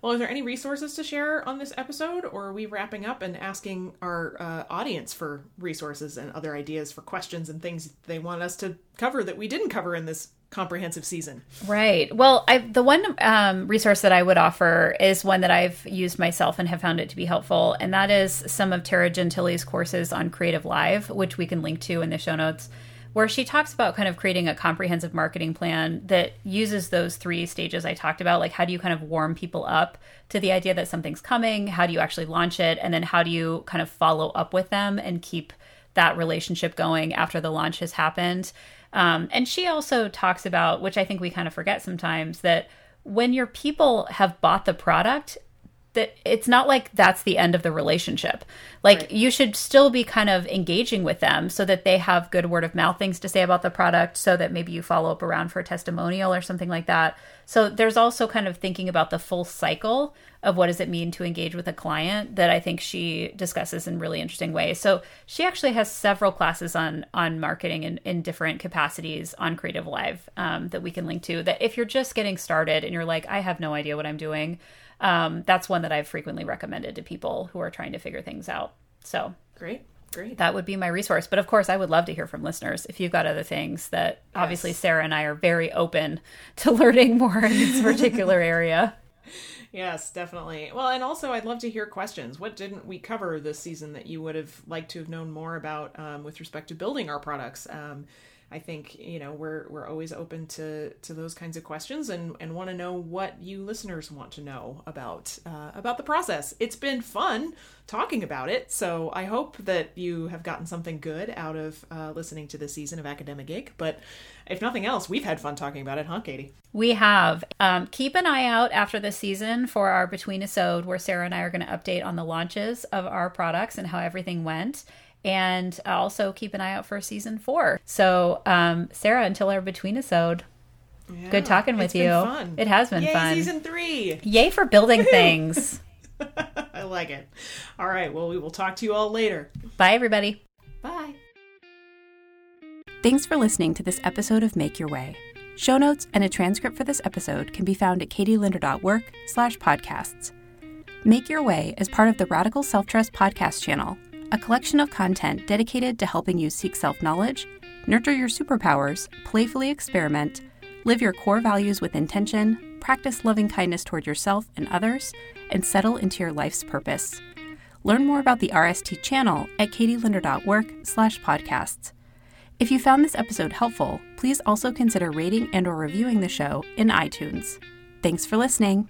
Well, are there any resources to share on this episode, or are we wrapping up and asking our uh, audience for resources and other ideas for questions and things they want us to cover that we didn't cover in this comprehensive season? Right. Well, I, the one um, resource that I would offer is one that I've used myself and have found it to be helpful. And that is some of Tara Gentili's courses on Creative Live, which we can link to in the show notes, where she talks about kind of creating a comprehensive marketing plan that uses those three stages I talked about. Like, how do you kind of warm people up to the idea that something's coming? How do you actually launch it? And then how do you kind of follow up with them and keep that relationship going after the launch has happened? Um, and she also talks about, which I think we kind of forget sometimes, that when your people have bought the product, that it's not like that's the end of the relationship. Like, right. you should still be kind of engaging with them so that they have good word of mouth things to say about the product, so that maybe you follow up around for a testimonial or something like that. So there's also kind of thinking about the full cycle of what does it mean to engage with a client that I think she discusses in really interesting ways. So she actually has several classes on on marketing in, in different capacities on Creative Live um, that we can link to, that if you're just getting started and you're like, I have no idea what I'm doing, Um, that's one that I've frequently recommended to people who are trying to figure things out. So great, great. That would be my resource. But of course, I would love to hear from listeners if you've got other things that yes. obviously Sarah and I are very open to learning more in this particular area. Yes, definitely. Well, and also I'd love to hear questions. What didn't we cover this season that you would have liked to have known more about um, with respect to building our products? Um, I think, you know, we're we're always open to to those kinds of questions and, and want to know what you listeners want to know about uh, about the process. It's been fun talking about it, so I hope that you have gotten something good out of uh, listening to this season of Academic Gig. But if nothing else, we've had fun talking about it, huh, Katie? We have. Um, keep an eye out after this season for our Between-isode, where Sarah and I are going to update on the launches of our products and how everything went. And also keep an eye out for season four. So, um, Sarah, until our between-isode, yeah, good talking with you. It's been fun. It has been Yay, fun. Season three. Yay for building Woo-hoo. Things. I like it. All right. Well, we will talk to you all later. Bye, everybody. Bye. Thanks for listening to this episode of Make Your Way. Show notes and a transcript for this episode can be found at katie linder dot org slash podcasts. Make Your Way is part of the Radical Self-Trust podcast channel, a collection of content dedicated to helping you seek self-knowledge, nurture your superpowers, playfully experiment, live your core values with intention, practice loving kindness toward yourself and others, and settle into your life's purpose. Learn more about the R S T channel at katie linder dot org slash podcasts. If you found this episode helpful, please also consider rating and or reviewing the show in iTunes. Thanks for listening.